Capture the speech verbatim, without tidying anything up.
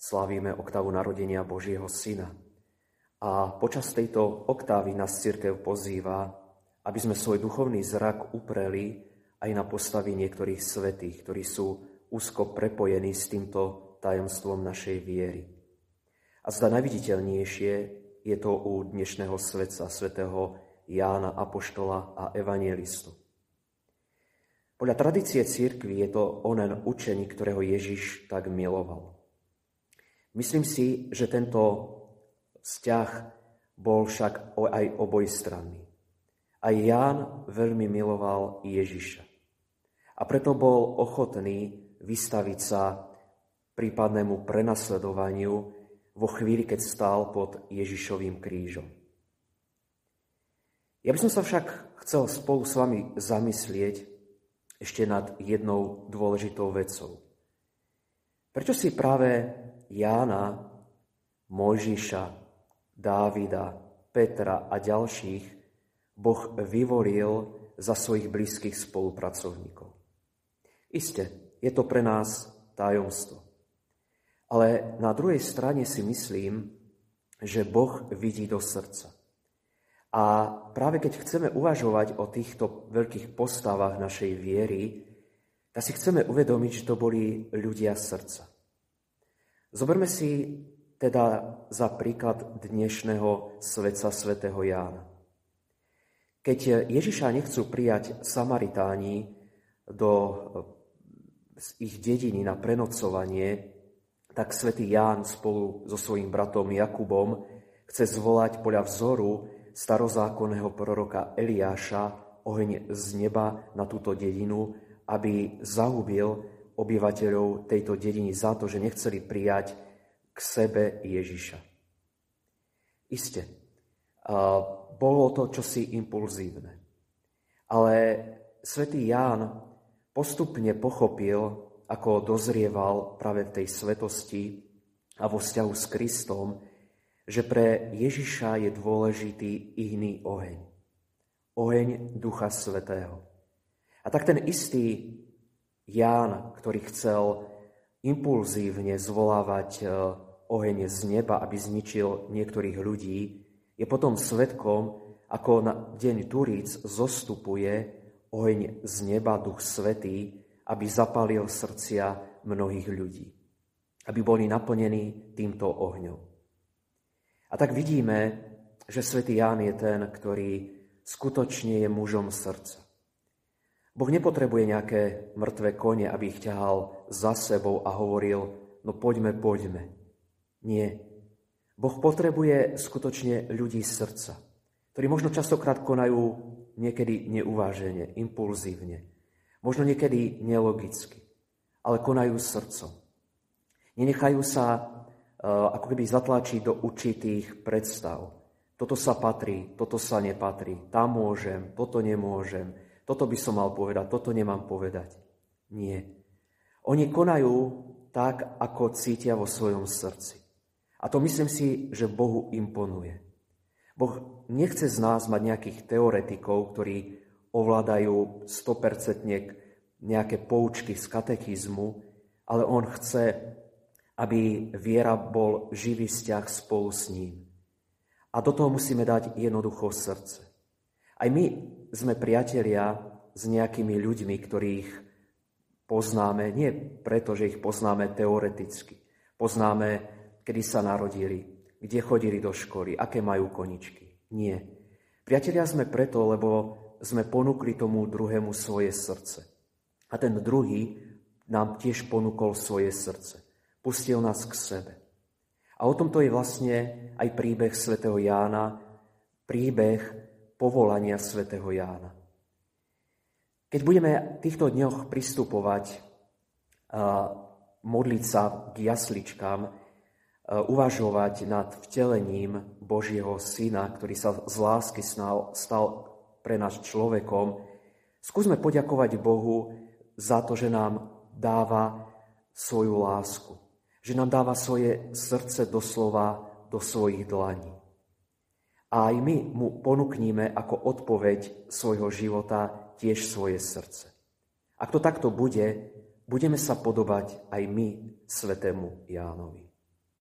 slávime oktávu narodenia Božieho Syna. A počas tejto oktávy nás cirkev pozýva, aby sme svoj duchovný zrak upreli aj na postavy niektorých svätých, ktorí sú úzko prepojení s týmto tajomstvom našej viery. A zda najviditeľnejšie je to u dnešného svätca, svätého Jána apoštola a evangelistu. Podľa tradície cirkvi je to onen učeník, ktorého Ježiš tak miloval. Myslím si, že tento vzťah bol však aj obojstranný. Aj Ján veľmi miloval Ježiša. A preto bol ochotný vystaviť sa prípadnému prenasledovaniu vo chvíli, keď stál pod Ježišovým krížom. Ja by som sa však chcel spolu s vami zamyslieť ešte nad jednou dôležitou vecou. Prečo si práve Jána, Mojžiša, Dávida, Petra a ďalších Boh vyvolil za svojich blízkych spolupracovníkov? Isté, je to pre nás tajomstvo. Ale na druhej strane si myslím, že Boh vidí do srdca. A práve keď chceme uvažovať o týchto veľkých postavách našej viery, tak si chceme uvedomiť, že to boli ľudia srdca. Zoberme si teda za príklad dnešného svätca svätého Jána. Keď Ježiša nechcú prijať Samaritáni do ich dediny na prenocovanie, tak svätý Ján spolu so svojím bratom Jakubom chce zvolať podľa vzoru starozákonného proroka Eliáša oheň z neba na túto dedinu, aby zahubil obyvateľov tejto dediny za to, že nechceli prijať k sebe Ježiša. Isté, bolo to čosi impulzívne. Ale svätý Ján postupne pochopil, ako dozrieval práve v tej svetosti a vo vzťahu s Kristom, že pre Ježiša je dôležitý iný oheň. Oheň Ducha Svätého. A tak ten istý Ján, ktorý chcel impulzívne zvolávať oheň z neba, aby zničil niektorých ľudí, je potom svedkom, ako na deň Turíc zostupuje oheň z neba, Duch Svätý, aby zapálil srdcia mnohých ľudí. Aby boli naplnení týmto ohňom. A tak vidíme, že svätý Ján je ten, ktorý skutočne je mužom srdca. Boh nepotrebuje nejaké mŕtve kone, aby ich ťahal za sebou a hovoril, no poďme, poďme. Nie. Boh potrebuje skutočne ľudí srdca, ktorí možno častokrát konajú niekedy neuvážene, impulzívne, možno niekedy nelogicky, ale konajú srdcom. Nenechajú sa ako keby zatlačí do určitých predstav. Toto sa patrí, toto sa nepatrí, tam môžem, toto nemôžem, toto by som mal povedať, toto nemám povedať. Nie. Oni konajú tak, ako cítia vo svojom srdci. A to myslím si, že Bohu imponuje. Boh nechce z nás mať nejakých teoretikov, ktorí ovládajú sto percent nejaké poučky z katechizmu, ale on chce, aby viera bol živý vzťah spolu s ním. A do toho musíme dať jednoducho srdce. Aj my sme priatelia s nejakými ľuďmi, ktorých poznáme, nie preto, že ich poznáme teoreticky. Poznáme, kedy sa narodili, kde chodili do školy, aké majú koničky. Nie. Priatelia sme preto, lebo sme ponúkli tomu druhému svoje srdce. A ten druhý nám tiež ponúkol svoje srdce. Pustil nás k sebe. A o tomto je vlastne aj príbeh svätého Jána, príbeh povolania svätého Jána. Keď budeme v týchto dňoch pristupovať, modliť sa k jasličkám, uvažovať nad vtelením Božieho Syna, ktorý sa z lásky stal pre nás človekom, skúsme poďakovať Bohu za to, že nám dáva svoju lásku, že nám dáva svoje srdce doslova do svojich dlaní. A aj my mu ponúknime ako odpoveď svojho života tiež svoje srdce. Ak to takto bude, budeme sa podobať aj my svätému Jánovi.